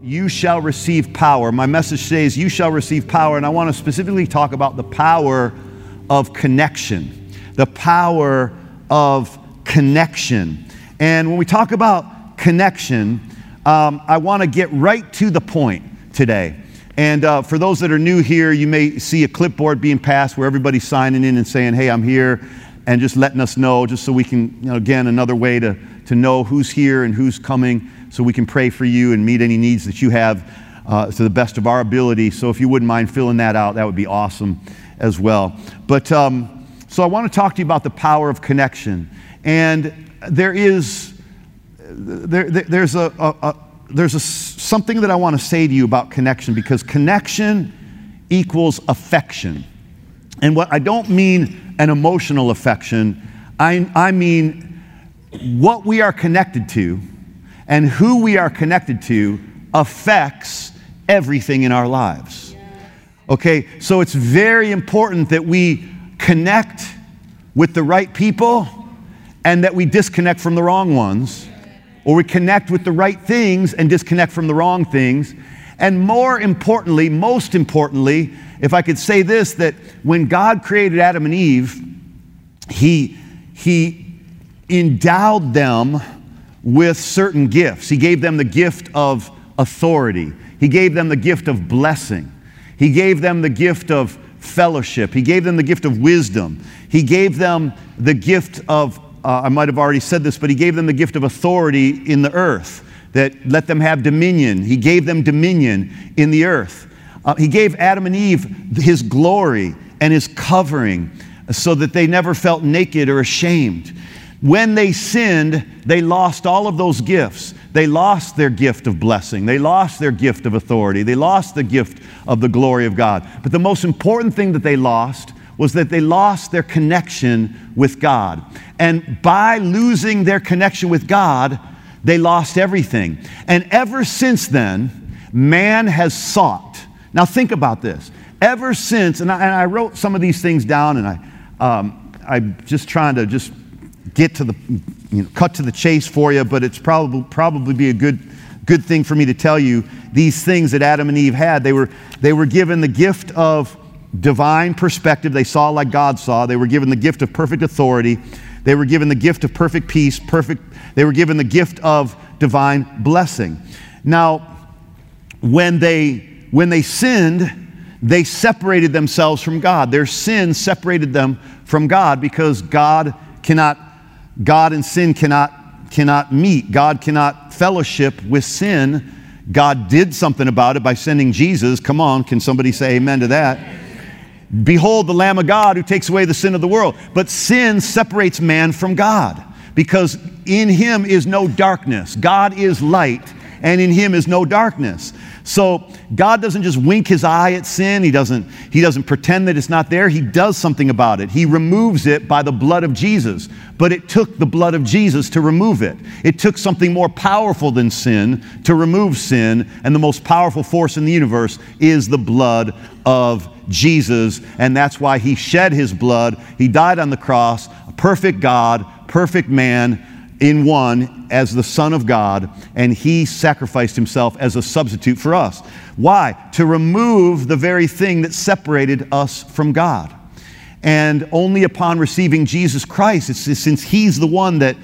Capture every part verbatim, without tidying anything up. You shall receive power. My message today is you shall receive power, and I want to specifically talk about the power of connection. The power of connection. And when we talk about connection, um, I want to get right to the point today. And uh, for those that are new here, you may see a clipboard being passed where everybody's signing in and saying, hey, I'm here, and just letting us know, just so we can, you know, again, another way to, to know who's here and who's coming, so we can pray for you and meet any needs that you have uh, to the best of our ability. So if you wouldn't mind filling that out, that would be awesome as well. But um, so I want to talk to you about the power of connection. And there is, there, there's a, a, a there's a, something that I want to say to you about connection, because connection equals affection. And what I don't mean an emotional affection, I, I mean what we are connected to and who we are connected to affects everything in our lives. Okay, so it's very important that we connect with the right people and that we disconnect from the wrong ones, or we connect with the right things and disconnect from the wrong things. And more importantly, most importantly, if I could say this, that when God created Adam and Eve, he, he endowed them with certain gifts. He gave them the gift of authority. He gave them the gift of blessing. He gave them the gift of fellowship. He gave them the gift of wisdom. He gave them the gift of, uh, I might have already said this, but he gave them the gift of authority in the earth, that let them have dominion. He gave them dominion in the earth. Uh, he gave Adam and Eve his glory and his covering so that they never felt naked or ashamed. When they sinned, they lost all of those gifts. They lost their gift of blessing. They lost their gift of authority. They lost the gift of the glory of God. But the most important thing that they lost was that they lost their connection with God. And by losing their connection with God, they lost everything. And ever since then, man has sought. Now think about this. Ever since, and I, and I wrote some of these things down, and I, um, I'm just trying to just get to the, you know, cut to the chase for you, but it's probably probably be a good good thing for me to tell you these things that Adam and Eve had. They were they were given the gift of divine perspective. They saw like God saw. They were given the gift of perfect authority. They were given the gift of perfect peace. Perfect. They were given the gift of divine blessing. Now, when they when they sinned, they separated themselves from God. Their sin separated them from God, because God cannot. God and sin cannot, cannot meet. God cannot fellowship with sin. God did something about it by sending Jesus. Come on, can somebody say amen to that? Behold the Lamb of God who takes away the sin of the world. But sin separates man from God, because in him is no darkness. God is light, and in him is no darkness. So God doesn't just wink his eye at sin. He doesn't, he doesn't pretend that it's not there. He does something about it. He removes it by the blood of Jesus. But it took the blood of Jesus to remove it. It took something more powerful than sin to remove sin. And the most powerful force in the universe is the blood of Jesus. And that's why he shed his blood. He died on the cross, a perfect God, perfect man, in one, as the Son of God, and he sacrificed himself as a substitute for us. Why? To remove the very thing that separated us from God. And only upon receiving Jesus Christ, it's, it's, since he's the one that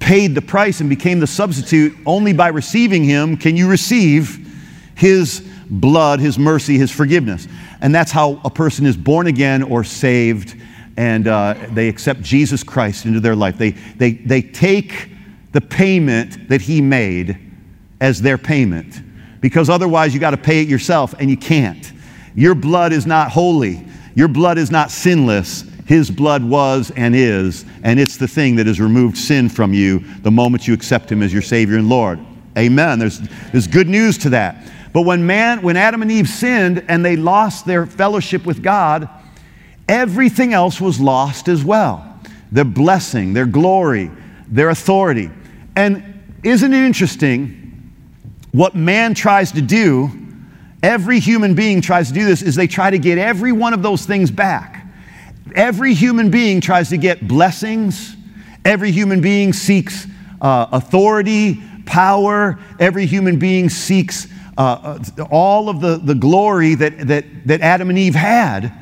paid the price and became the substitute, only by receiving him can you receive his blood, his mercy, his forgiveness. And that's how a person is born again or saved, and uh, they accept Jesus Christ into their life. They, they, they take the payment that he made as their payment, because otherwise you got to pay it yourself, and you can't. Your blood is not holy. Your blood is not sinless. His blood was and is, and it's the thing that has removed sin from you the moment you accept him as your Savior and Lord. Amen. There's, there's good news to that. But when man, when Adam and Eve sinned and they lost their fellowship with God, everything else was lost as well. Their blessing, their glory, their authority. And isn't it interesting what man tries to do? Every human being tries to do this, is they try to get every one of those things back. Every human being tries to get blessings. Every human being seeks uh, authority, power. Every human being seeks uh, all of the, the glory that, that, that Adam and Eve had.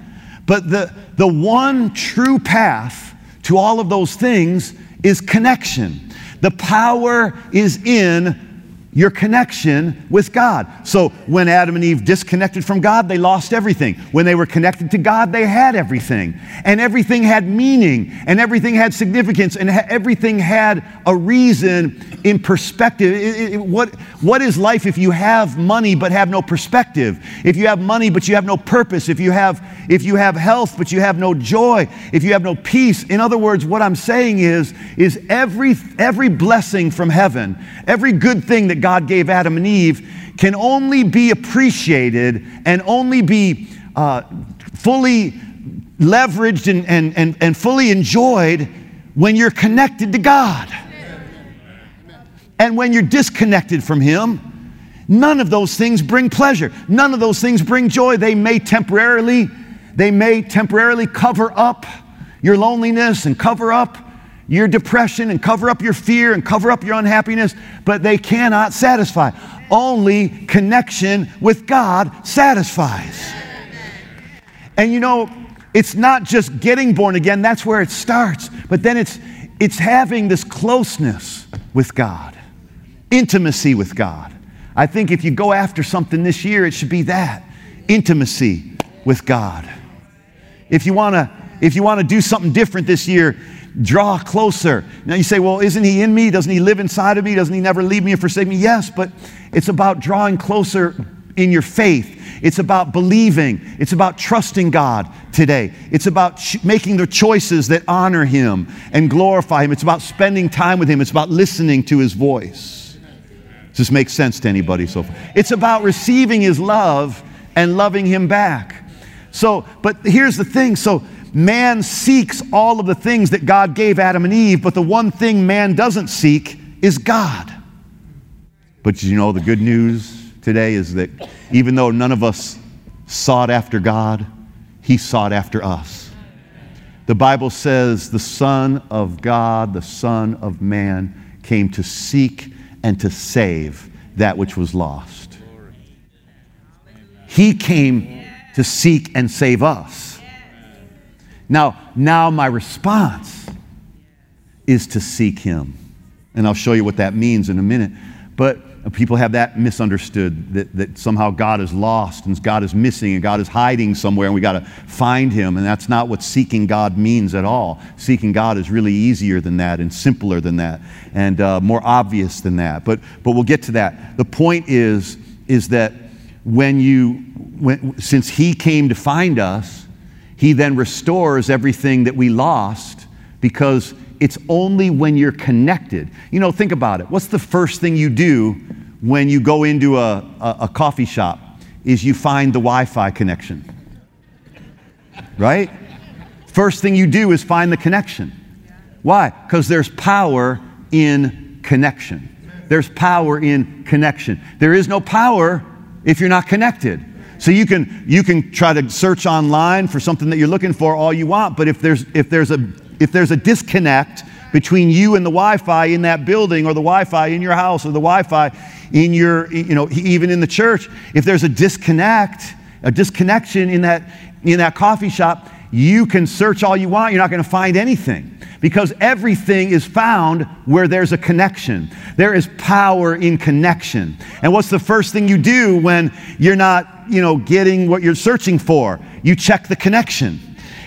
But the, the one true path to all of those things is connection. The power is in your connection with God. So when Adam and Eve disconnected from God, they lost everything. When they were connected to God, they had everything. And everything had meaning, and everything had significance, and ha- everything had a reason in perspective. It, it, what, what is life if you have money but have no perspective? If you have money but you have no purpose? If you have, if you have health but you have no joy? If you have no peace? In other words, what I'm saying is, is every, every blessing from heaven, every good thing that God God gave Adam and Eve can only be appreciated and only be uh, fully leveraged and, and, and, and fully enjoyed when you're connected to God. And when you're disconnected from Him, none of those things bring pleasure. None of those things bring joy. They may temporarily, they may temporarily cover up your loneliness and cover up your depression and cover up your fear and cover up your unhappiness, but they cannot satisfy. Only connection with God satisfies. And you know, it's not just getting born again, that's where it starts, but then it's it's having this closeness with God, intimacy with God. I think if you go after something this year, it should be that, intimacy with God. If you wanna, if you wanna do something different this year, draw closer. Now you say, well, isn't He in me? Doesn't He live inside of me? Doesn't He never leave me or forsake me? Yes, but it's about drawing closer in your faith. It's about believing. It's about trusting God today. It's about ch- making the choices that honor Him and glorify Him. It's about spending time with Him. It's about listening to His voice. Does this make sense to anybody so far? It's about receiving His love and loving Him back. So, but here's the thing. So, man seeks all of the things that God gave Adam and Eve, but the one thing man doesn't seek is God. But you know, the good news today is that even though none of us sought after God, He sought after us. The Bible says the Son of God, the Son of Man, came to seek and to save that which was lost. He came to seek and save us. Now, now my response is to seek Him. And I'll show you what that means in a minute. But people have that misunderstood, that, that somehow God is lost and God is missing and God is hiding somewhere and we got to find Him. And that's not what seeking God means at all. Seeking God is really easier than that and simpler than that and uh, more obvious than that. But, but we'll get to that. The point is, is that when you, when, since He came to find us, He then restores everything that we lost, because it's only when you're connected. You know, think about it. What's the first thing you do when you go into a, a, a coffee shop? Is you find the Wi-Fi connection, right? First thing you do is find the connection. Why? Because there's power in connection. There's power in connection. There is no power if you're not connected. So you can you can try to search online for something that you're looking for all you want, but if there's if there's a if there's a disconnect between you and the Wi-Fi in that building, or the Wi-Fi in your house, or the Wi-Fi in your you know even in the church, if there's a disconnect, a disconnection in that in that coffee shop, you can search all you want, you're not going to find anything, because everything is found where there's a connection. There is power in connection. And what's the first thing you do when you're not you know, getting what you're searching for? You check the connection.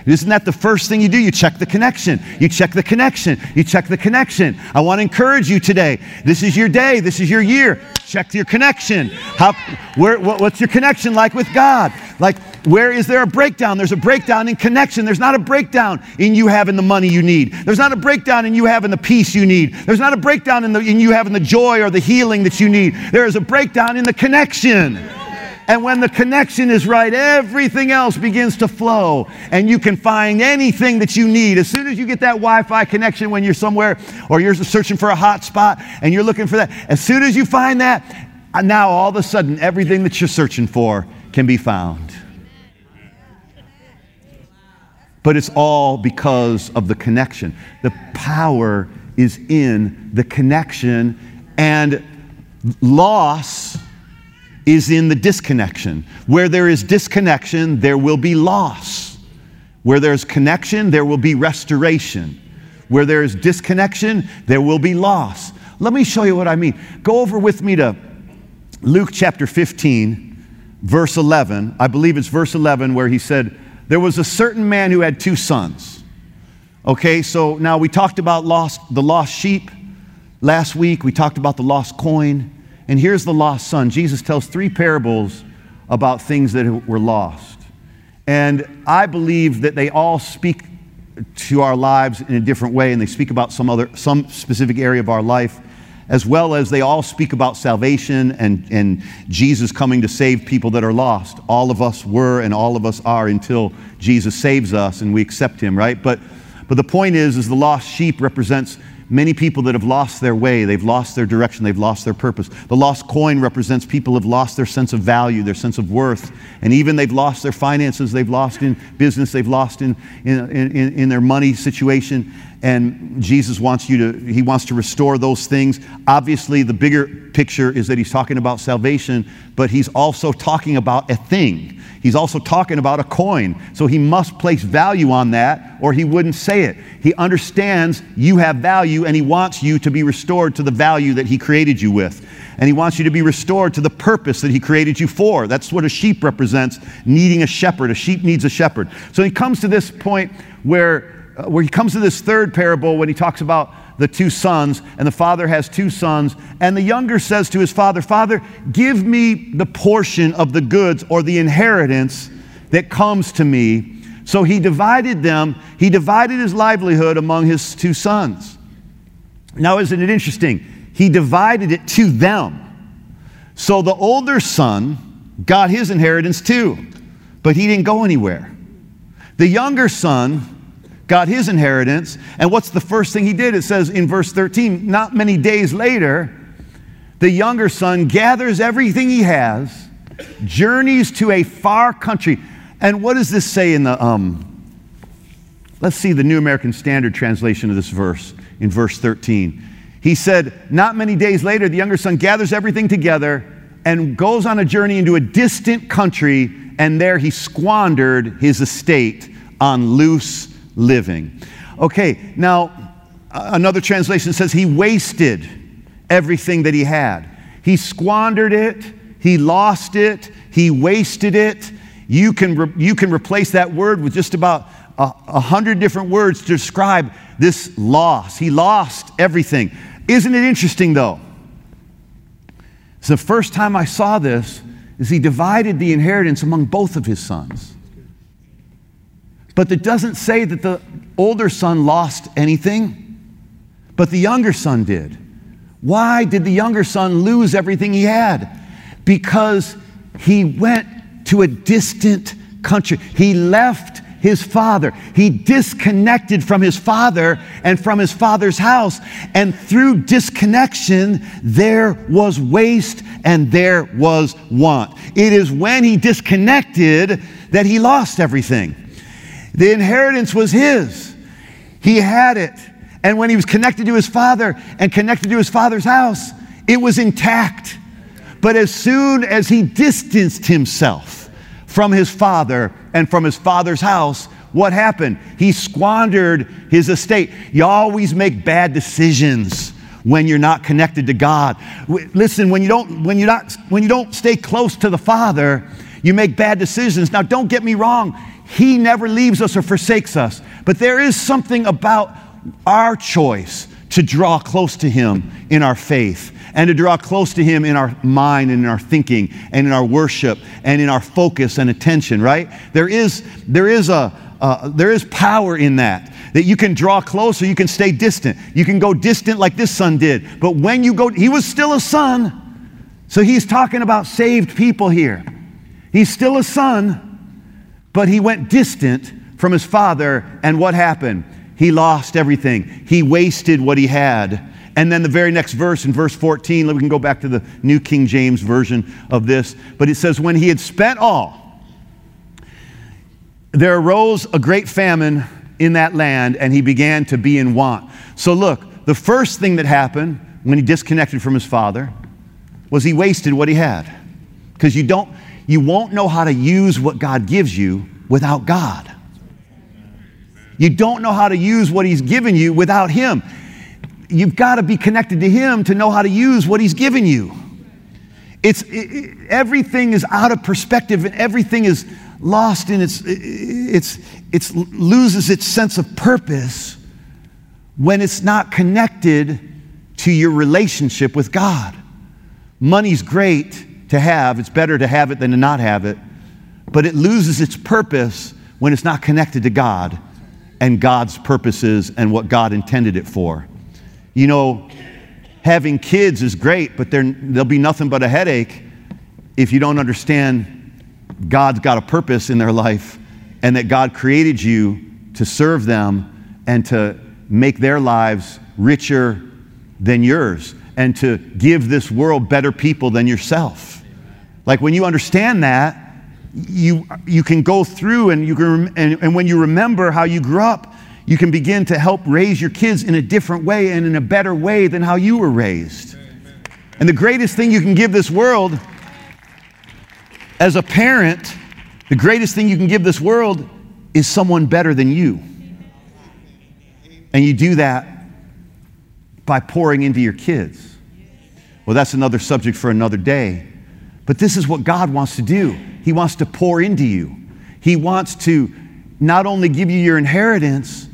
Isn't that the first thing you do? You check the connection. You check the connection. You check the connection. I want to encourage you today. This is your day. This is your year. Check your connection. How, where, what's your connection like with God? Like, where is there a breakdown? There's a breakdown in connection. There's not a breakdown in you having the money you need. There's not a breakdown in you having the peace you need. There's not a breakdown in, the, in you having the joy or the healing that you need. There is a breakdown in the connection. And when the connection is right, everything else begins to flow, and you can find anything that you need. As soon as you get that Wi-Fi connection, when you're somewhere or you're searching for a hot spot and you're looking for that, as soon as you find that, now all of a sudden everything that you're searching for can be found. But it's all because of the connection. The power is in the connection, and loss is in the disconnection. Where there is disconnection, there will be loss. Where there's connection, there will be restoration. Where there is disconnection, there will be loss. Let me show you what I mean. Go over with me to Luke chapter fifteen, verse eleven. I believe it's verse eleven where he said, there was a certain man who had two sons. Okay, so now we talked about lost, the lost sheep last week. We talked about the lost coin. And here's the lost son. Jesus tells three parables about things that were lost. And I believe that they all speak to our lives in a different way, and they speak about some other, some specific area of our life, as well as they all speak about salvation and, and Jesus coming to save people that are lost. All of us were and all of us are until Jesus saves us and we accept him, right? But but the point is, is the lost sheep represents many people that have lost their way. They've lost their direction. They've lost their purpose. The lost coin represents people who have lost their sense of value, their sense of worth, and even they've lost their finances. They've lost in business. They've lost in, in, in, in their money situation. And Jesus wants you to, he wants to restore those things. Obviously, the bigger picture is that he's talking about salvation, but he's also talking about a thing. He's also talking about a coin. So he must place value on that or he wouldn't say it. He understands you have value and he wants you to be restored to the value that he created you with. And he wants you to be restored to the purpose that he created you for. That's what a sheep represents, needing a shepherd. A sheep needs a shepherd. So he comes to this point where where he comes to this third parable when he talks about the two sons, and the father has two sons, and the younger says to his father, "Father, give me the portion of the goods or the inheritance that comes to me." So he divided them, he divided his livelihood among his two sons. Now, isn't it interesting? He divided it to them. So the older son got his inheritance too, but he didn't go anywhere. The younger son got his inheritance, and what's the first thing he did? It says in verse thirteen, not many days later, the younger son gathers everything he has, journeys to a far country. And what does this say in the, um, let's see the New American Standard translation of this verse, in verse thirteen. He said, not many days later, the younger son gathers everything together and goes on a journey into a distant country, and there he squandered his estate on loose living. Okay, now another translation says he wasted everything that he had. He squandered it, he lost it, he wasted it. You can re- you can replace that word with just about a, a hundred different words to describe this loss. He lost everything. Isn't it interesting though? It's the first time I saw this is he divided the inheritance among both of his sons. But it doesn't say that the older son lost anything, but the younger son did. Why did the younger son lose everything he had? Because he went to a distant country. He left his father. He disconnected from his father and from his father's house. And through disconnection, there was waste and there was want. It is when he disconnected that he lost everything. The inheritance was his. He had it. And when he was connected to his father and connected to his father's house, it was intact. But as soon as he distanced himself from his father and from his father's house, what happened? He squandered his estate. You always make bad decisions when you're not connected to God. Listen, when you don't, when you're not, when you don't stay close to the Father, you make bad decisions. Now, don't get me wrong. He never leaves us or forsakes us. But there is something about our choice to draw close to him in our faith and to draw close to him in our mind and in our thinking and in our worship and in our focus and attention, right? There is, there is, a, uh, there is power in that, that you can draw close or you can stay distant. You can go distant like this son did. But when you go, he was still a son. So he's talking about saved people here. He's still a son. But he went distant from his father, and what happened? He lost everything. He wasted what he had. And then the very next verse, in verse fourteen, we can go back to the New King James Version of this, but it says, when he had spent all, there arose a great famine in that land, and he began to be in want. So look, the first thing that happened when he disconnected from his father was he wasted what he had. because you don't, you won't know how to use what God gives you without God. You don't know how to use what he's given you without him. You've got to be connected to him to know how to use what he's given you. It's it, everything is out of perspective, and everything is lost in its, it's, it's loses its sense of purpose when it's not connected to your relationship with God. Money's great to have. It's better to have it than to not have it, but it loses its purpose when it's not connected to God and God's purposes and what God intended it for. You know, having kids is great, but they'll be nothing but a headache if you don't understand God's got a purpose in their life and that God created you to serve them and to make their lives richer than yours and to give this world better people than yourself. Like when you understand that, you you can go through and you can and, and when you remember how you grew up, you can begin to help raise your kids in a different way and in a better way than how you were raised. And the greatest thing you can give this world as a parent, the greatest thing you can give this world is someone better than you. And you do that by pouring into your kids. Well, that's another subject for another day. But this is what God wants to do. He wants to pour into you. He wants to not only give you your inheritance,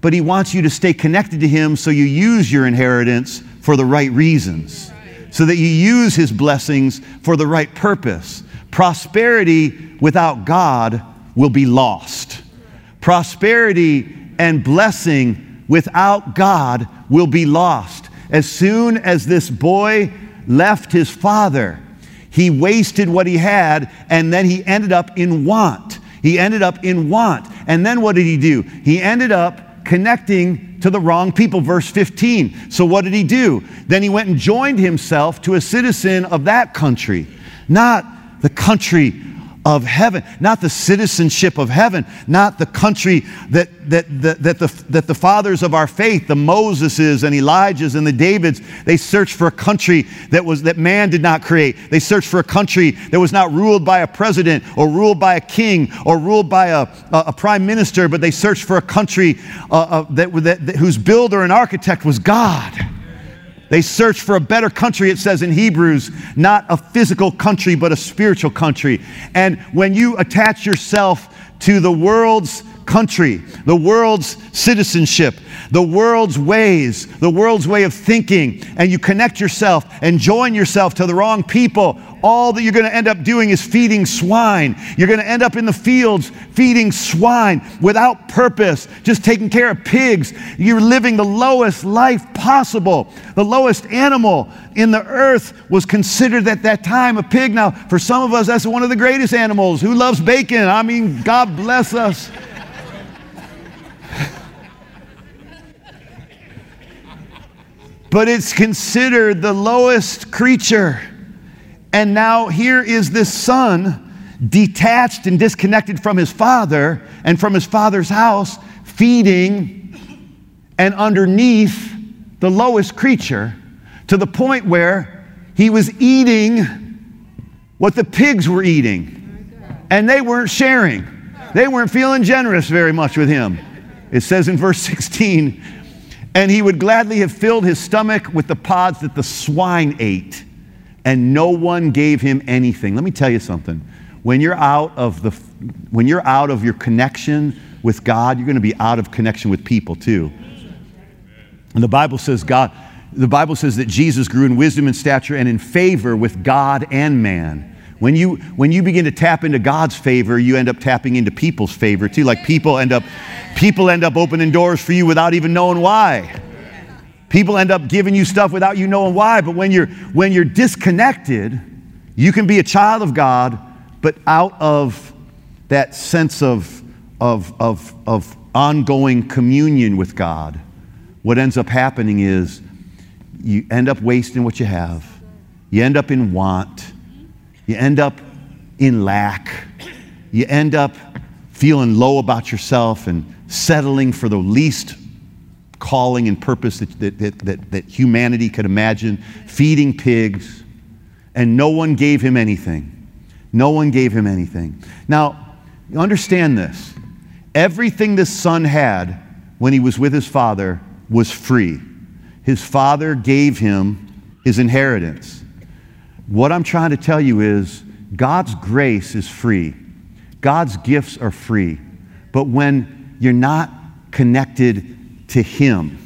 but he wants you to stay connected to him so you use your inheritance for the right reasons, so that you use his blessings for the right purpose. Prosperity without God will be lost. Prosperity and blessing without God will be lost. As soon as this boy left his father, he wasted what he had, and then he ended up in want. He ended up in want. And then what did he do? He ended up connecting to the wrong people, verse fifteen. So what did he do? Then he went and joined himself to a citizen of that country, not the country of heaven, not the citizenship of heaven, not the country that that that, that the that the fathers of our faith, the Moseses and Elijahs and the Davids, they searched for a country that was that man did not create. They searched for a country that was not ruled by a president or ruled by a king or ruled by a a, a prime minister, but they searched for a country uh, uh, that, that, that whose builder and architect was God. They searched for a better country, it says in Hebrews, not a physical country, but a spiritual country. And when you attach yourself to the world's country, the world's citizenship, the world's ways, the world's way of thinking, and you connect yourself and join yourself to the wrong people, all that you're going to end up doing is feeding swine. You're going to end up in the fields feeding swine without purpose, just taking care of pigs. You're living the lowest life possible. The lowest animal in the earth was considered at that time a pig. Now, for some of us, that's one of the greatest animals. Who loves bacon? I mean, God bless us. But it's considered the lowest creature. And now here is this son, detached and disconnected from his father and from his father's house, feeding and underneath the lowest creature, to the point where he was eating what the pigs were eating. And they weren't sharing. They weren't feeling generous very much with him. It says in verse sixteen, and he would gladly have filled his stomach with the pods that the swine ate, and no one gave him anything. Let me tell you something. When you're out of the, when you're out of your connection with God, you're going to be out of connection with people too. And the Bible says God, the Bible says that Jesus grew in wisdom and stature and in favor with God and man. When you, when you begin to tap into God's favor, you end up tapping into people's favor too. Like people end up, people end up opening doors for you without even knowing why. People end up giving you stuff without you knowing why. But when you're, when you're disconnected, you can be a child of God, but out of that sense of, of, of, of ongoing communion with God, what ends up happening is you end up wasting what you have. You end up in want. You end up in lack. You end up feeling low about yourself and settling for the least calling and purpose that, that, that, that, that humanity could imagine, feeding pigs, and no one gave him anything. No one gave him anything. Now, understand this. Everything this son had when he was with his father was free. His father gave him his inheritance. What I'm trying to tell you is God's grace is free. God's gifts are free. But when you're not connected to him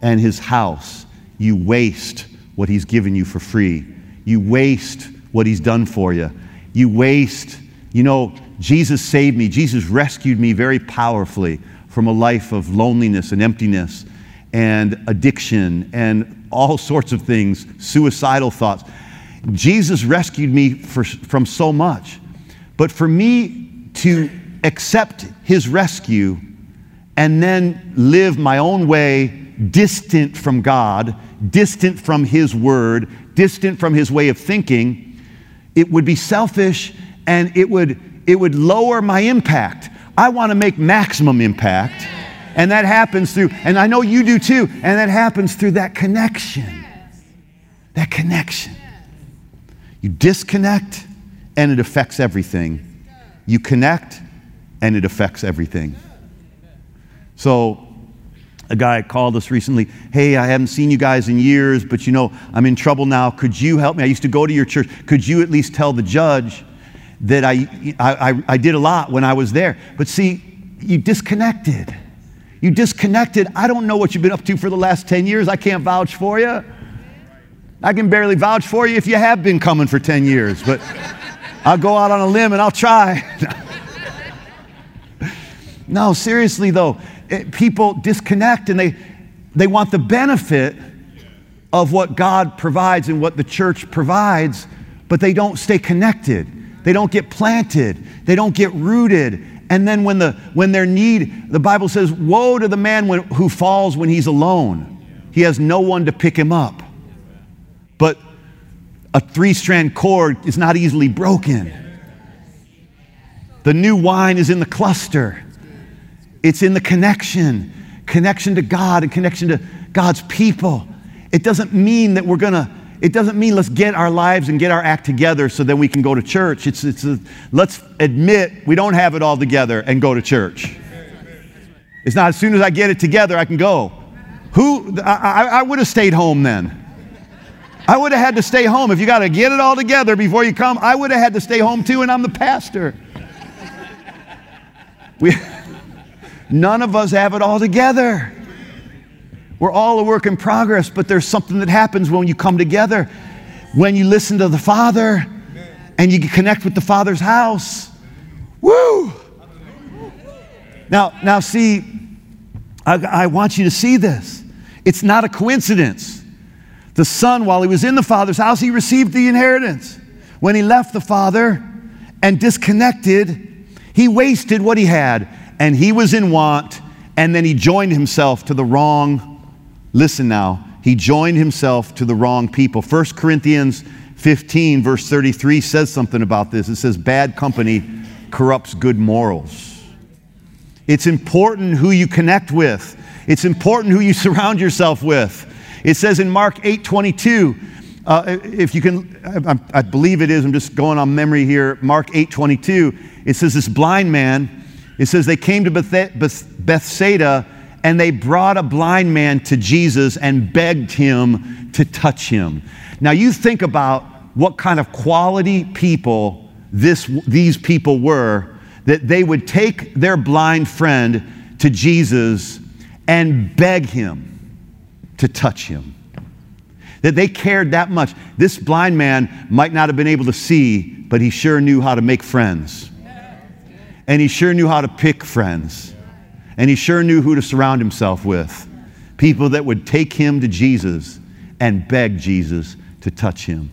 and his house, you waste what he's given you for free. You waste what he's done for you. You waste, you know, Jesus saved me. Jesus rescued me very powerfully from a life of loneliness and emptiness and addiction and all sorts of things, suicidal thoughts. Jesus rescued me for, from so much. But for me to accept his rescue and then live my own way, distant from God, distant from his word, distant from his way of thinking, it would be selfish and it would it would lower my impact. I want to make maximum impact. And that happens through, and I know you do too, and that happens through that connection. That connection. You disconnect and it affects everything. You connect and it affects everything. So a guy called us recently, hey, I haven't seen you guys in years, but you know, I'm in trouble now. Could you help me? I used to go to your church. Could you at least tell the judge that I, I, I did a lot when I was there? But see, you disconnected. You disconnected. I don't know what you've been up to for the last ten years. I can't vouch for you. I can barely vouch for you if you have been coming for ten years, but I'll go out on a limb and I'll try. No, seriously though, it, people disconnect and they, they want the benefit of what God provides and what the church provides, but they don't stay connected. They don't get planted. They don't get rooted. And then when the when their need, the Bible says, woe to the man when, who falls when he's alone. He has no one to pick him up. But a three-strand cord is not easily broken. The new wine is in the cluster. It's in the connection, connection to God and connection to God's people. It doesn't mean that we're gonna, it doesn't mean let's get our lives and get our act together so then we can go to church. It's, it's a, let's admit we don't have it all together and go to church. It's not as soon as I get it together, I can go. Who, I, I, I would have stayed home then. I would have had to stay home. If you got to get it all together before you come, I would have had to stay home too, and I'm the pastor. We, none of us have it all together. We're all a work in progress, but there's something that happens when you come together, when you listen to the Father, and you connect with the Father's house. Woo! Now, now see, I, I want you to see this. It's not a coincidence. The son, while he was in the father's house, he received the inheritance. When he left the father and disconnected, he wasted what he had, and he was in want, and then he joined himself to the wrong, listen now, he joined himself to the wrong people. First Corinthians fifteen, verse thirty-three says something about this. It says, bad company corrupts good morals. It's important who you connect with. It's important who you surround yourself with. It says in Mark eight twenty-two, uh, if you can, I, I believe it is, I'm just going on memory here, Mark eight twenty-two, it says this blind man, it says they came to Beth- Bethsaida and they brought a blind man to Jesus and begged him to touch him. Now you think about what kind of quality people this, these people were, that they would take their blind friend to Jesus and beg him to touch him, that they cared that much. This blind man might not have been able to see, but he sure knew how to make friends. And he sure knew how to pick friends. And he sure knew who to surround himself with. People that would take him to Jesus and beg Jesus to touch him.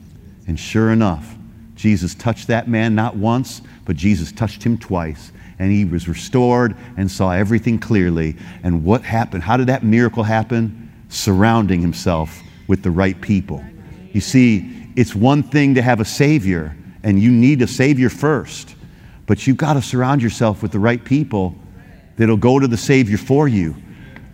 And sure enough, Jesus touched that man not once, but Jesus touched him twice. And he was restored and saw everything clearly. And what happened? How did that miracle happen? Surrounding himself with the right people. You see, it's one thing to have a savior, and you need a savior first, but you've got to surround yourself with the right people that'll go to the savior for you,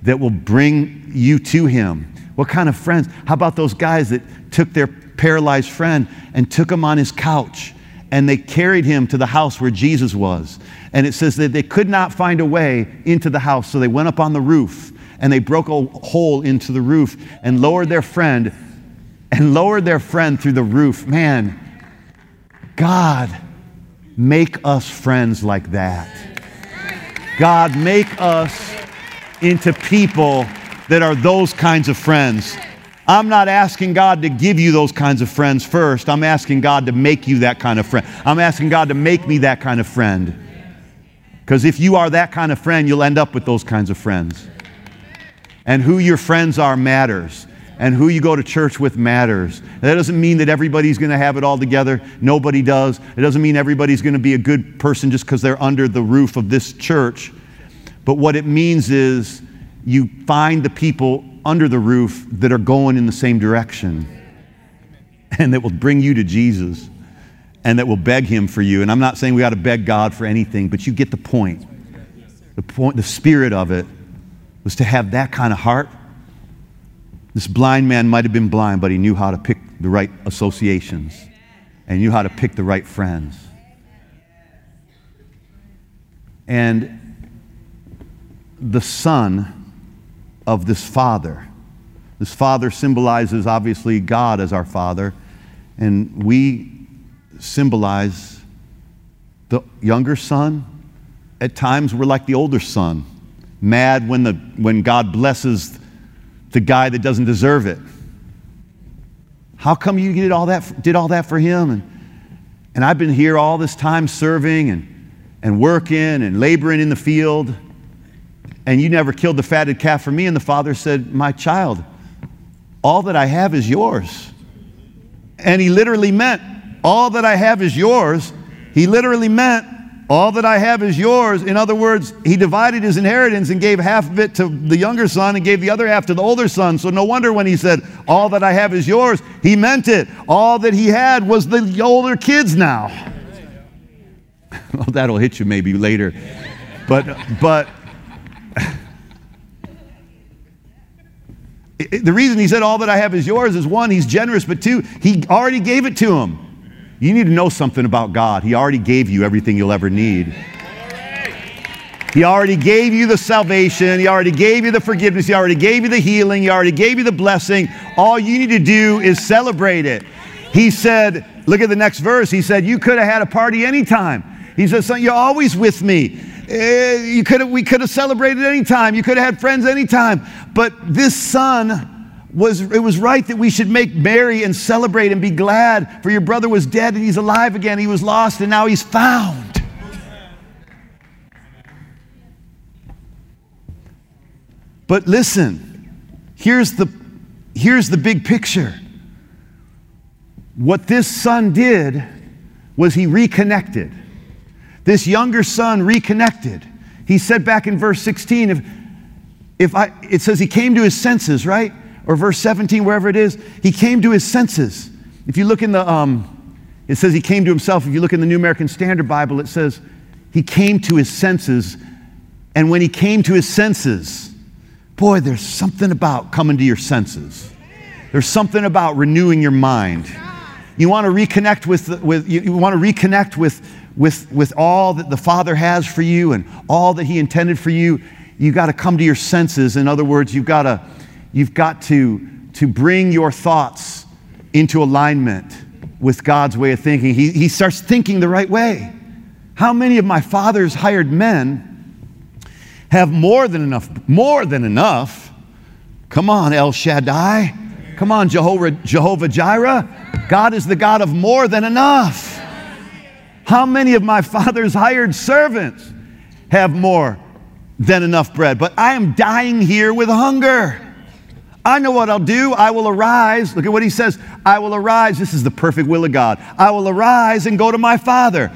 that will bring you to him. What kind of friends? How about those guys that took their paralyzed friend and took him on his couch and they carried him to the house where Jesus was. And it says that they could not find a way into the house, so they went up on the roof and they broke a hole into the roof and lowered their friend and lowered their friend through the roof. Man, God, make us friends like that. God, make us into people that are those kinds of friends. I'm not asking God to give you those kinds of friends first. I'm asking God to make you that kind of friend. I'm asking God to make me that kind of friend. Because if you are that kind of friend, you'll end up with those kinds of friends. And who your friends are matters. And who you go to church with matters. And that doesn't mean that everybody's going to have it all together. Nobody does. It doesn't mean everybody's going to be a good person just because they're under the roof of this church. But what it means is you find the people under the roof that are going in the same direction and that will bring you to Jesus and that will beg him for you. And I'm not saying we ought to beg God for anything, but you get the point. The point, the spirit of it was to have that kind of heart. This blind man might have been blind, but he knew how to pick the right associations and knew how to pick the right friends. And the son of this father. This father symbolizes, obviously, God as our father, and we symbolize the younger son. At times, we're like the older son, mad when the when God blesses the guy that doesn't deserve it. How come you did all that, did all that for him? And, and I've been here all this time serving and, and working and laboring in the field, and you never killed the fatted calf for me. And the father said, my child, all that I have is yours. And he literally meant, all that I have is yours. He literally meant, all that I have is yours. In other words, he divided his inheritance and gave half of it to the younger son and gave the other half to the older son. So no wonder when he said, all that I have is yours, he meant it. All that he had was the older kids now. Well, that'll hit you maybe later. But, but, the reason he said all that I have is yours is, one, he's generous, but two, he already gave it to him. You need to know something about God. He already gave you everything you'll ever need. He already gave you the salvation. He already gave you the forgiveness. He already gave you the healing. He already gave you the blessing. All you need to do is celebrate it. He said, look at the next verse. He said, you could have had a party anytime. He said, son, you're always with me. You could have, we could have celebrated any time. You could have had friends any time. But this son was, it was right that we should make merry and celebrate and be glad, for your brother was dead and he's alive again. He was lost and now he's found. But listen, here's the, here's the big picture. What this son did was he reconnected. This younger son reconnected. He said back in verse sixteen, if, if I, it says he came to his senses, right? Or verse seventeen, wherever it is, he came to his senses. If you look in the, um, it says he came to himself. If you look in the New American Standard Bible, it says he came to his senses. And when he came to his senses, boy, there's something about coming to your senses. There's something about renewing your mind. You want to reconnect with, with you, you want to reconnect with, With, with all that the Father has for you and all that he intended for you, you've got to come to your senses. In other words, you've got to, you've got to, to bring your thoughts into alignment with God's way of thinking. He, he starts thinking the right way. How many of my father's hired men have more than enough, more than enough? Come on, El Shaddai. Come on, Jehovah, Jehovah Jireh. God is the God of more than enough. How many of my father's hired servants have more than enough bread? But I am dying here with hunger. I know what I'll do. I will arise. Look at what he says. I will arise. This is the perfect will of God. I will arise and go to my father.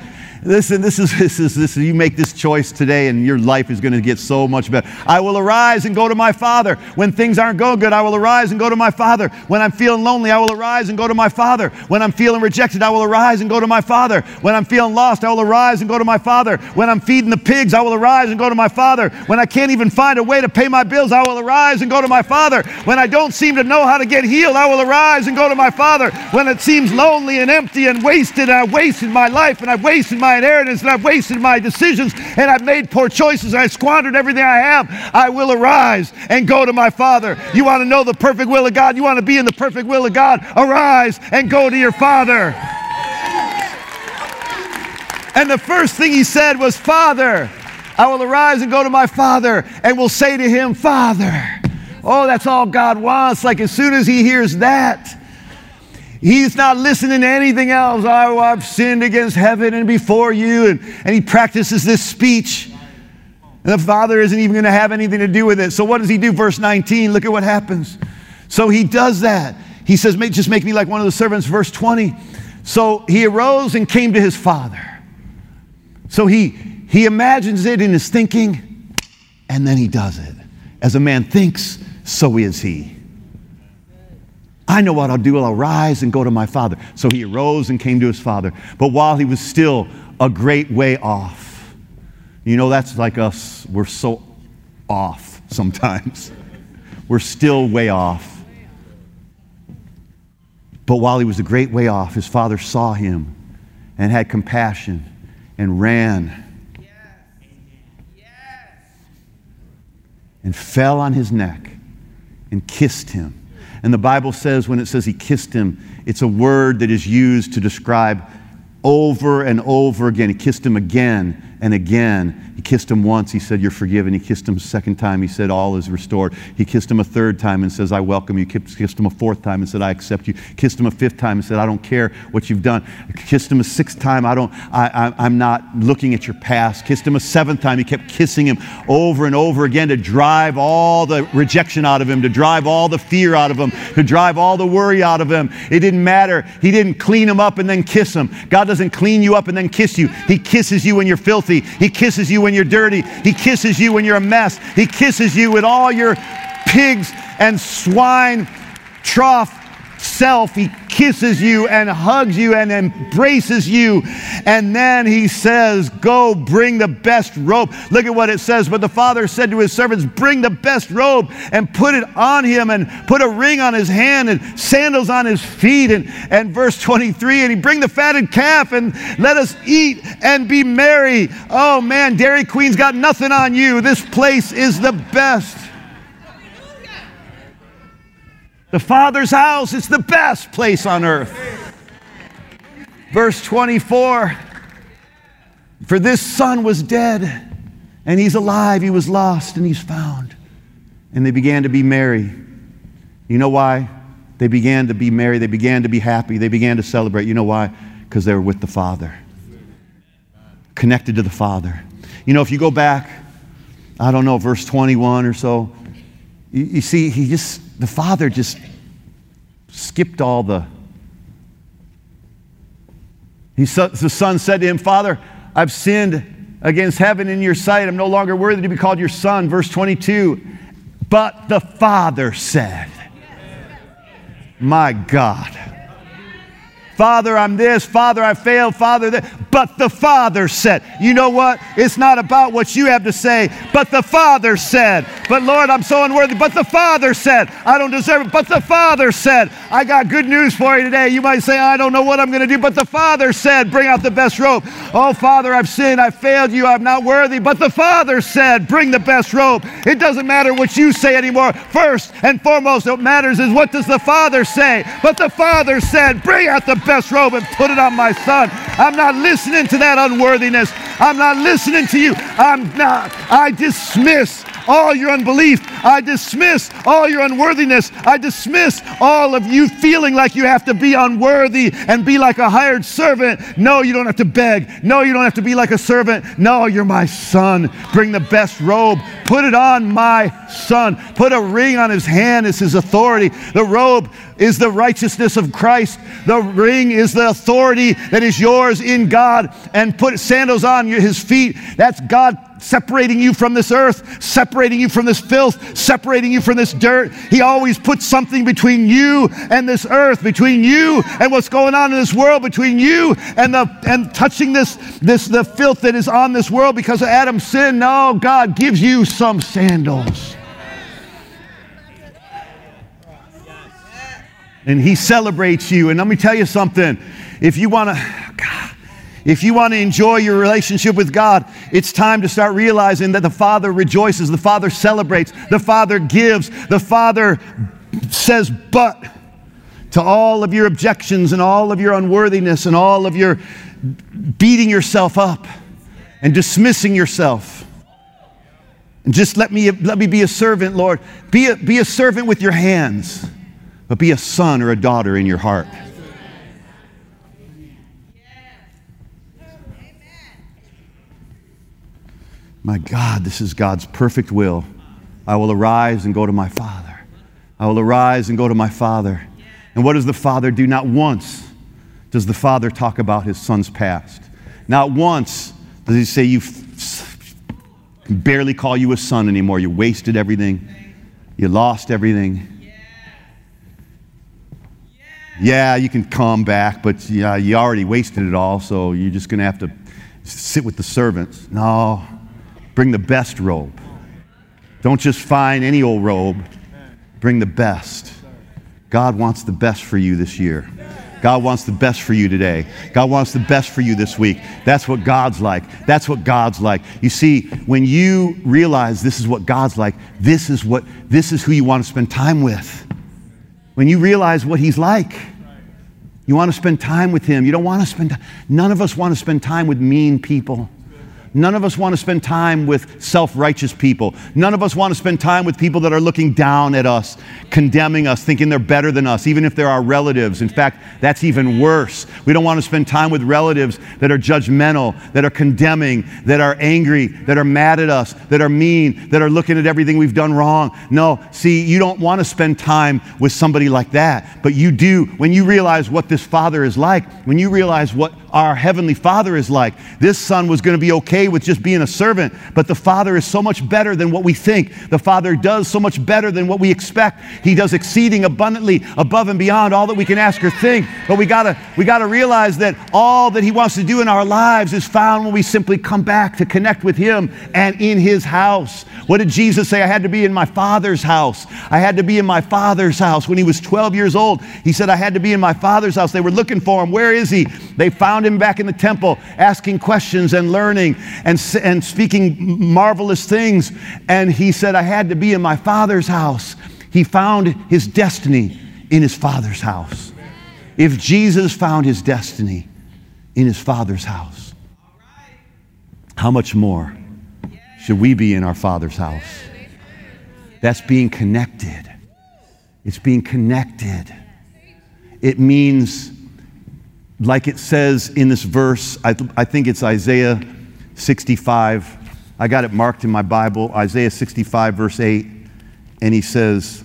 Listen, this is, this is, this is, you make this choice today and your life is going to get so much better. I will arise and go to my Father. When things aren't going good, I will arise and go to my Father. When I'm feeling lonely, I will arise and go to my Father. When I'm feeling rejected, I will arise and go to my Father. When I'm feeling lost, I will arise and go to my Father. When I'm feeding the pigs, I will arise and go to my Father. When I can't even find a way to pay my bills, I will arise and go to my Father. When I don't seem to know how to get healed, I will arise and go to my Father. When it seems lonely and empty and wasted, and I wasted my life and I wasted my inheritance and I've wasted my decisions and I've made poor choices and I squandered everything I have, I will arise and go to my Father. You want to know the perfect will of God? You want to be in the perfect will of God? Arise and go to your Father. And the first thing he said was, Father, I will arise and go to my Father and will say to him, Father. Oh, that's all God wants. Like as soon as he hears that, he's not listening to anything else. Oh, I've sinned against heaven and before you. And, and he practices this speech. And the Father isn't even going to have anything to do with it. So what does he do? Verse nineteen, look at what happens. So he does that. He says, make, just make me like one of the servants. Verse twenty. So he arose and came to his Father. So he, he imagines it in his thinking, and then he does it. As a man thinks, so is he. I know what I'll do. I'll rise and go to my Father. So he arose and came to his Father. But while he was still a great way off, you know, that's like us. We're so off sometimes. We're still way off. But while he was a great way off, his Father saw him and had compassion and ran and fell on his neck and kissed him. And the Bible says, when it says he kissed him, it's a word that is used to describe over and over again. He kissed him again and again. He kissed him once. He said, you're forgiven. He kissed him a second time. He said, all is restored. He kissed him a third time and says, I welcome you. He kissed him a fourth time and said, I accept you. He kissed him a fifth time and said, I don't care what you've done. He kissed him a sixth time. I don't, I, I, I'm not looking at your past. Kissed him a seventh time. He kept kissing him over and over again to drive all the rejection out of him, to drive all the fear out of him, to drive all the worry out of him. It didn't matter. He didn't clean him up and then kiss him. God doesn't clean you up and then kiss you. He kisses you when you're filthy. He kisses you when you're dirty. He kisses you when you're a mess. He kisses you with all your pigs and swine trough self. He kisses you and hugs you and embraces you. And then he says, go bring the best robe. Look at what it says. But the Father said to his servants, bring the best robe and put it on him and put a ring on his hand and sandals on his feet. And, and verse twenty-three, and he bring the fatted calf and let us eat and be merry. Oh man, Dairy Queen's got nothing on you. This place is the best. The Father's house is the best place on earth. Verse twenty-four, for this son was dead and he's alive. He was lost and he's found. And they began to be merry. You know why? They began to be merry. They began to be happy. They began to celebrate. You know why? Because they were with the Father, connected to the Father. You know, if you go back, I don't know, verse twenty-one or so, you, you see, he just... The Father just skipped all the... He, the son said to him, Father, I've sinned against heaven in your sight. I'm no longer worthy to be called your son. Verse twenty-two, but the Father said, my God, Father, I'm this. Father, I failed. Father, that. But the Father said, you know what? It's not about what you have to say, but the Father said, but Lord, I'm so unworthy. But the Father said, I don't deserve it. But the Father said, I got good news for you today. You might say, I don't know what I'm going to do. But the Father said, bring out the best robe. Oh, Father, I've sinned. I failed you. I'm not worthy. But the Father said, bring the best robe. It doesn't matter what you say anymore. First and foremost, what matters is what does the Father say? But the Father said, bring out the best robe and put it on my son. I'm not listening to that unworthiness. I'm not listening to you. I'm not. I dismiss all your unbelief. I dismiss all your unworthiness. I dismiss all of you feeling like you have to be unworthy and be like a hired servant. No, you don't have to beg. No, you don't have to be like a servant. No, you're my son. Bring the best robe. Put it on my son. Put a ring on his hand. It's his authority. The robe is the righteousness of Christ. The ring is the authority that is yours in God. And put sandals on his feet. That's God separating you from this earth, separating you from this filth, separating you from this dirt. He always puts something between you and this earth, between you and what's going on in this world, between you and the and touching this this the filth that is on this world because of Adam's sin. No, God gives you some sandals. And he celebrates you. And let me tell you something. If you want to, God, if you want to enjoy your relationship with God, it's time to start realizing that the Father rejoices, the Father celebrates, the Father gives, the Father says but to all of your objections and all of your unworthiness and all of your beating yourself up and dismissing yourself. And just let me, let me be a servant, Lord. Be a, be a servant with your hands, but be a son or a daughter in your heart. My God, this is God's perfect will. I will arise and go to my Father. I will arise and go to my Father. And what does the Father do? Not once does the Father talk about his son's past. Not once does he say, you can barely call you a son anymore. You wasted everything. You lost everything. Yeah, you can come back, but yeah, you already wasted it all, so you're just going to have to sit with the servants. No. Bring the best robe. Don't just find any old robe. Bring the best. God wants the best for you this year. God wants the best for you today. God wants the best for you this week. That's what God's like. That's what God's like. You see, when you realize this is what God's like, this is what, this is who you want to spend time with. When you realize what he's like, you want to spend time with him. You don't want to spend time. None of us want to spend time with mean people. None of us want to spend time with self-righteous people. None of us want to spend time with people that are looking down at us, condemning us, thinking they're better than us, even if they're our relatives. In fact, that's even worse. We don't want to spend time with relatives that are judgmental, that are condemning, that are angry, that are mad at us, that are mean, that are looking at everything we've done wrong. No, see, you don't want to spend time with somebody like that, but you do when you realize what this Father is like, when you realize what our Heavenly Father is like. This son was going to be okay with just being a servant, but the Father is so much better than what we think. The Father does so much better than what we expect. He does exceeding abundantly above and beyond all that we can ask or think. But we gotta we gotta realize that all that he wants to do in our lives is found when we simply come back to connect with him and in his house. What did Jesus say? I had to be in my Father's house. I had to be in my Father's house. When he was twelve years old, he said, I had to be in my Father's house. They were looking for him. Where is he? They found him back in the temple, asking questions and learning and and speaking marvelous things. And he said, I had to be in my Father's house. He found his destiny in his Father's house. If Jesus found his destiny in his Father's house, how much more should we be in our Father's house? That's being connected. It's being connected. It means, like it says in this verse, I, th- I think it's Isaiah sixty-five. I got it marked in my Bible, Isaiah sixty-five, verse eight. And he says,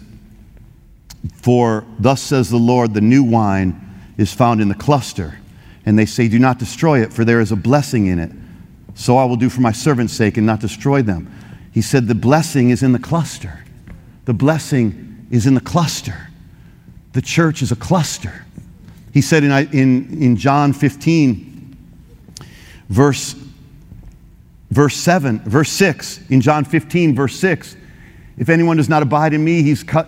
for thus says the Lord, the new wine is found in the cluster. And they say, do not destroy it, for there is a blessing in it. So I will do for my servants' sake and not destroy them. He said, the blessing is in the cluster. The blessing is in the cluster. The church is a cluster. He said in, in, in John fifteen, verse Verse seven, verse six, in John fifteen, verse six, if anyone does not abide in me, he's cut,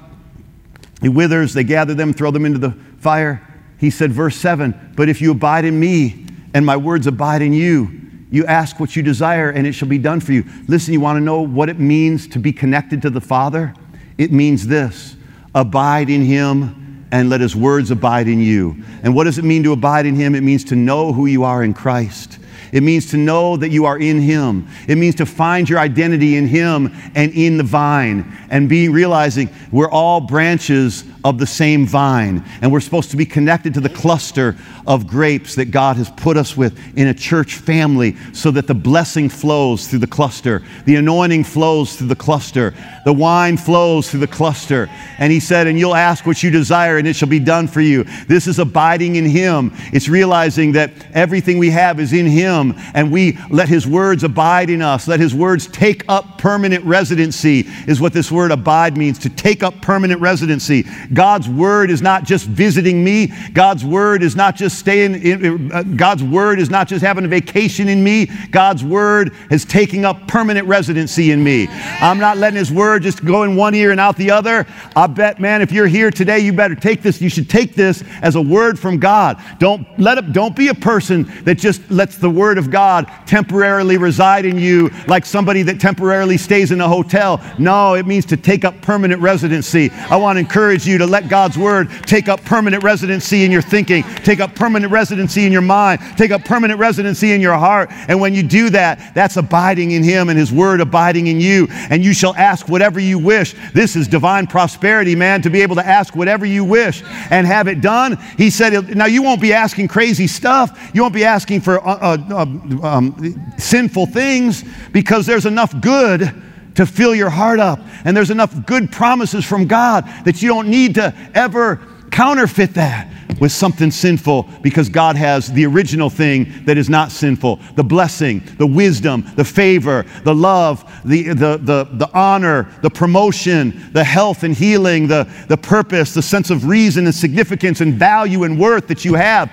he withers, they gather them, throw them into the fire. He said, verse seven, but if you abide in me and my words abide in you, you ask what you desire and it shall be done for you. Listen, you want to know what it means to be connected to the Father? It means this: abide in him and let his words abide in you. And what does it mean to abide in him? It means to know who you are in Christ. It means to know that you are in Him. It means to find your identity in Him and in the vine, and be realizing we're all branches of the same vine, and we're supposed to be connected to the cluster of grapes that God has put us with in a church family, so that the blessing flows through the cluster, the anointing flows through the cluster, the wine flows through the cluster. And He said, and you'll ask what you desire and it shall be done for you. This is abiding in Him. It's realizing that everything we have is in Him, and we let His words abide in us. Let His words take up permanent residency, is what this word abide means, to take up permanent residency. God's word is not just visiting me. God's word is not just staying in, uh, God's word is not just having a vacation in me. God's word is taking up permanent residency in me. I'm not letting His word just go in one ear and out the other. I bet, man, if you're here today, you better take this. You should take this as a word from God. Don't let it, don't be a person that just lets the word of God temporarily reside in you, like somebody that temporarily stays in a hotel. No, it means to take up permanent residency. I want to encourage you to let God's word take up permanent residency in your thinking, take up permanent residency in your mind, take up permanent residency in your heart. And when you do that, that's abiding in Him and His word abiding in you. And you shall ask whatever you wish. This is divine prosperity, man, to be able to ask whatever you wish and have it done. He said, now you won't be asking crazy stuff. You won't be asking for uh, uh, um, sinful things, because there's enough good to fill your heart up. And there's enough good promises from God that you don't need to ever counterfeit that with something sinful, because God has the original thing that is not sinful, the blessing, the wisdom, the favor, the love, the, the, the, the honor, the promotion, the health and healing, the, the purpose, the sense of reason and significance and value and worth that you have.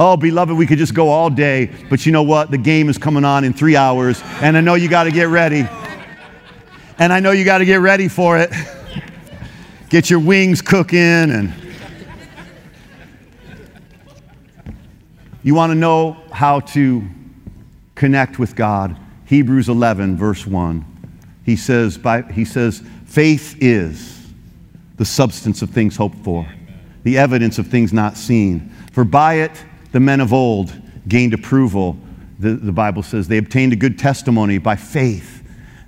Oh, beloved, we could just go all day, but you know what? The game is coming on in three hours, and I know you got to get ready. And I know you got to get ready for it. Get your wings cooking. And you want to know how to connect with God. Hebrews eleven, verse one. He says, by, he says, faith is the substance of things hoped for, the evidence of things not seen. For by it the men of old gained approval. The, the Bible says they obtained a good testimony by faith.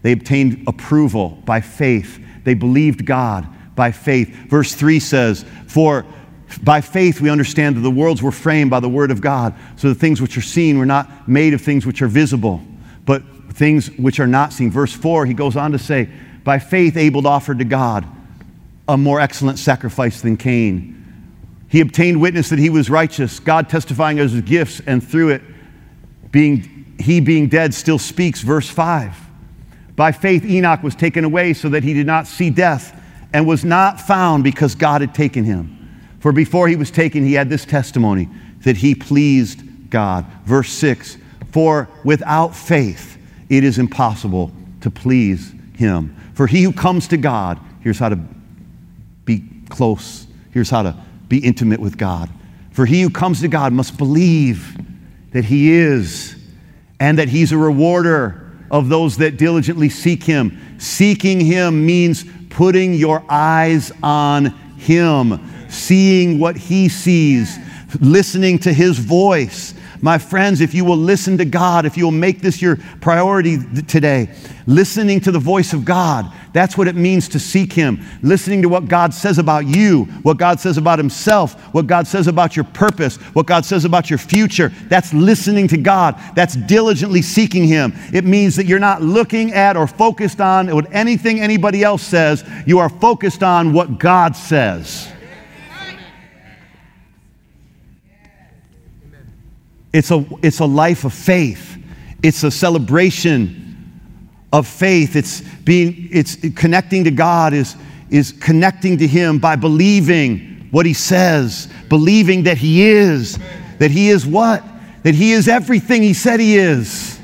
They obtained approval by faith. They believed God by faith. Verse three says, for by faith we understand that the worlds were framed by the word of God, so the things which are seen were not made of things which are visible, but things which are not seen. Verse four, he goes on to say, by faith Abel offered to God a more excellent sacrifice than Cain. He obtained witness that he was righteous, God testifying as his gifts, and through it, being, he being dead still speaks. Verse five. By faith, Enoch was taken away so that he did not see death, and was not found because God had taken him. For before he was taken, he had this testimony, that he pleased God. Verse six, for without faith, it is impossible to please Him. For he who comes to God, here's how to be close. Here's how to be intimate with God. For he who comes to God must believe that He is, and that He's a rewarder of those that diligently seek Him. Seeking Him means putting your eyes on Him, seeing what He sees, listening to His voice. My friends, if you will listen to God, if you will make this your priority today, listening to the voice of God, that's what it means to seek Him. Listening to what God says about you, what God says about Himself, what God says about your purpose, what God says about your future. That's listening to God. That's diligently seeking Him. It means that you're not looking at or focused on what anything anybody else says. You are focused on what God says. It's a, it's a life of faith. It's a celebration of faith. It's being, it's connecting to God is, is connecting to Him by believing what He says, believing that He is, that He is what? That He is everything He said He is.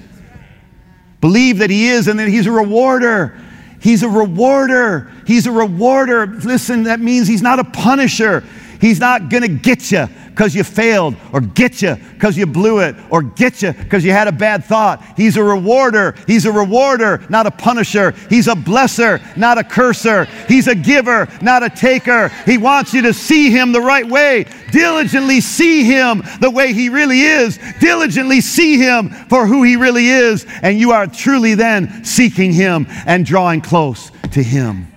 Believe that He is, and that He's a rewarder. He's a rewarder. He's a rewarder. Listen, that means He's not a punisher. He's not going to get you because you failed, or get you because you blew it, or get you because you had a bad thought. He's a rewarder. He's a rewarder, not a punisher. He's a blesser, not a curser. He's a giver, not a taker. He wants you to see him the right way. Diligently see him the way he really is. Diligently see him for who he really is. And you are truly then seeking him and drawing close to him.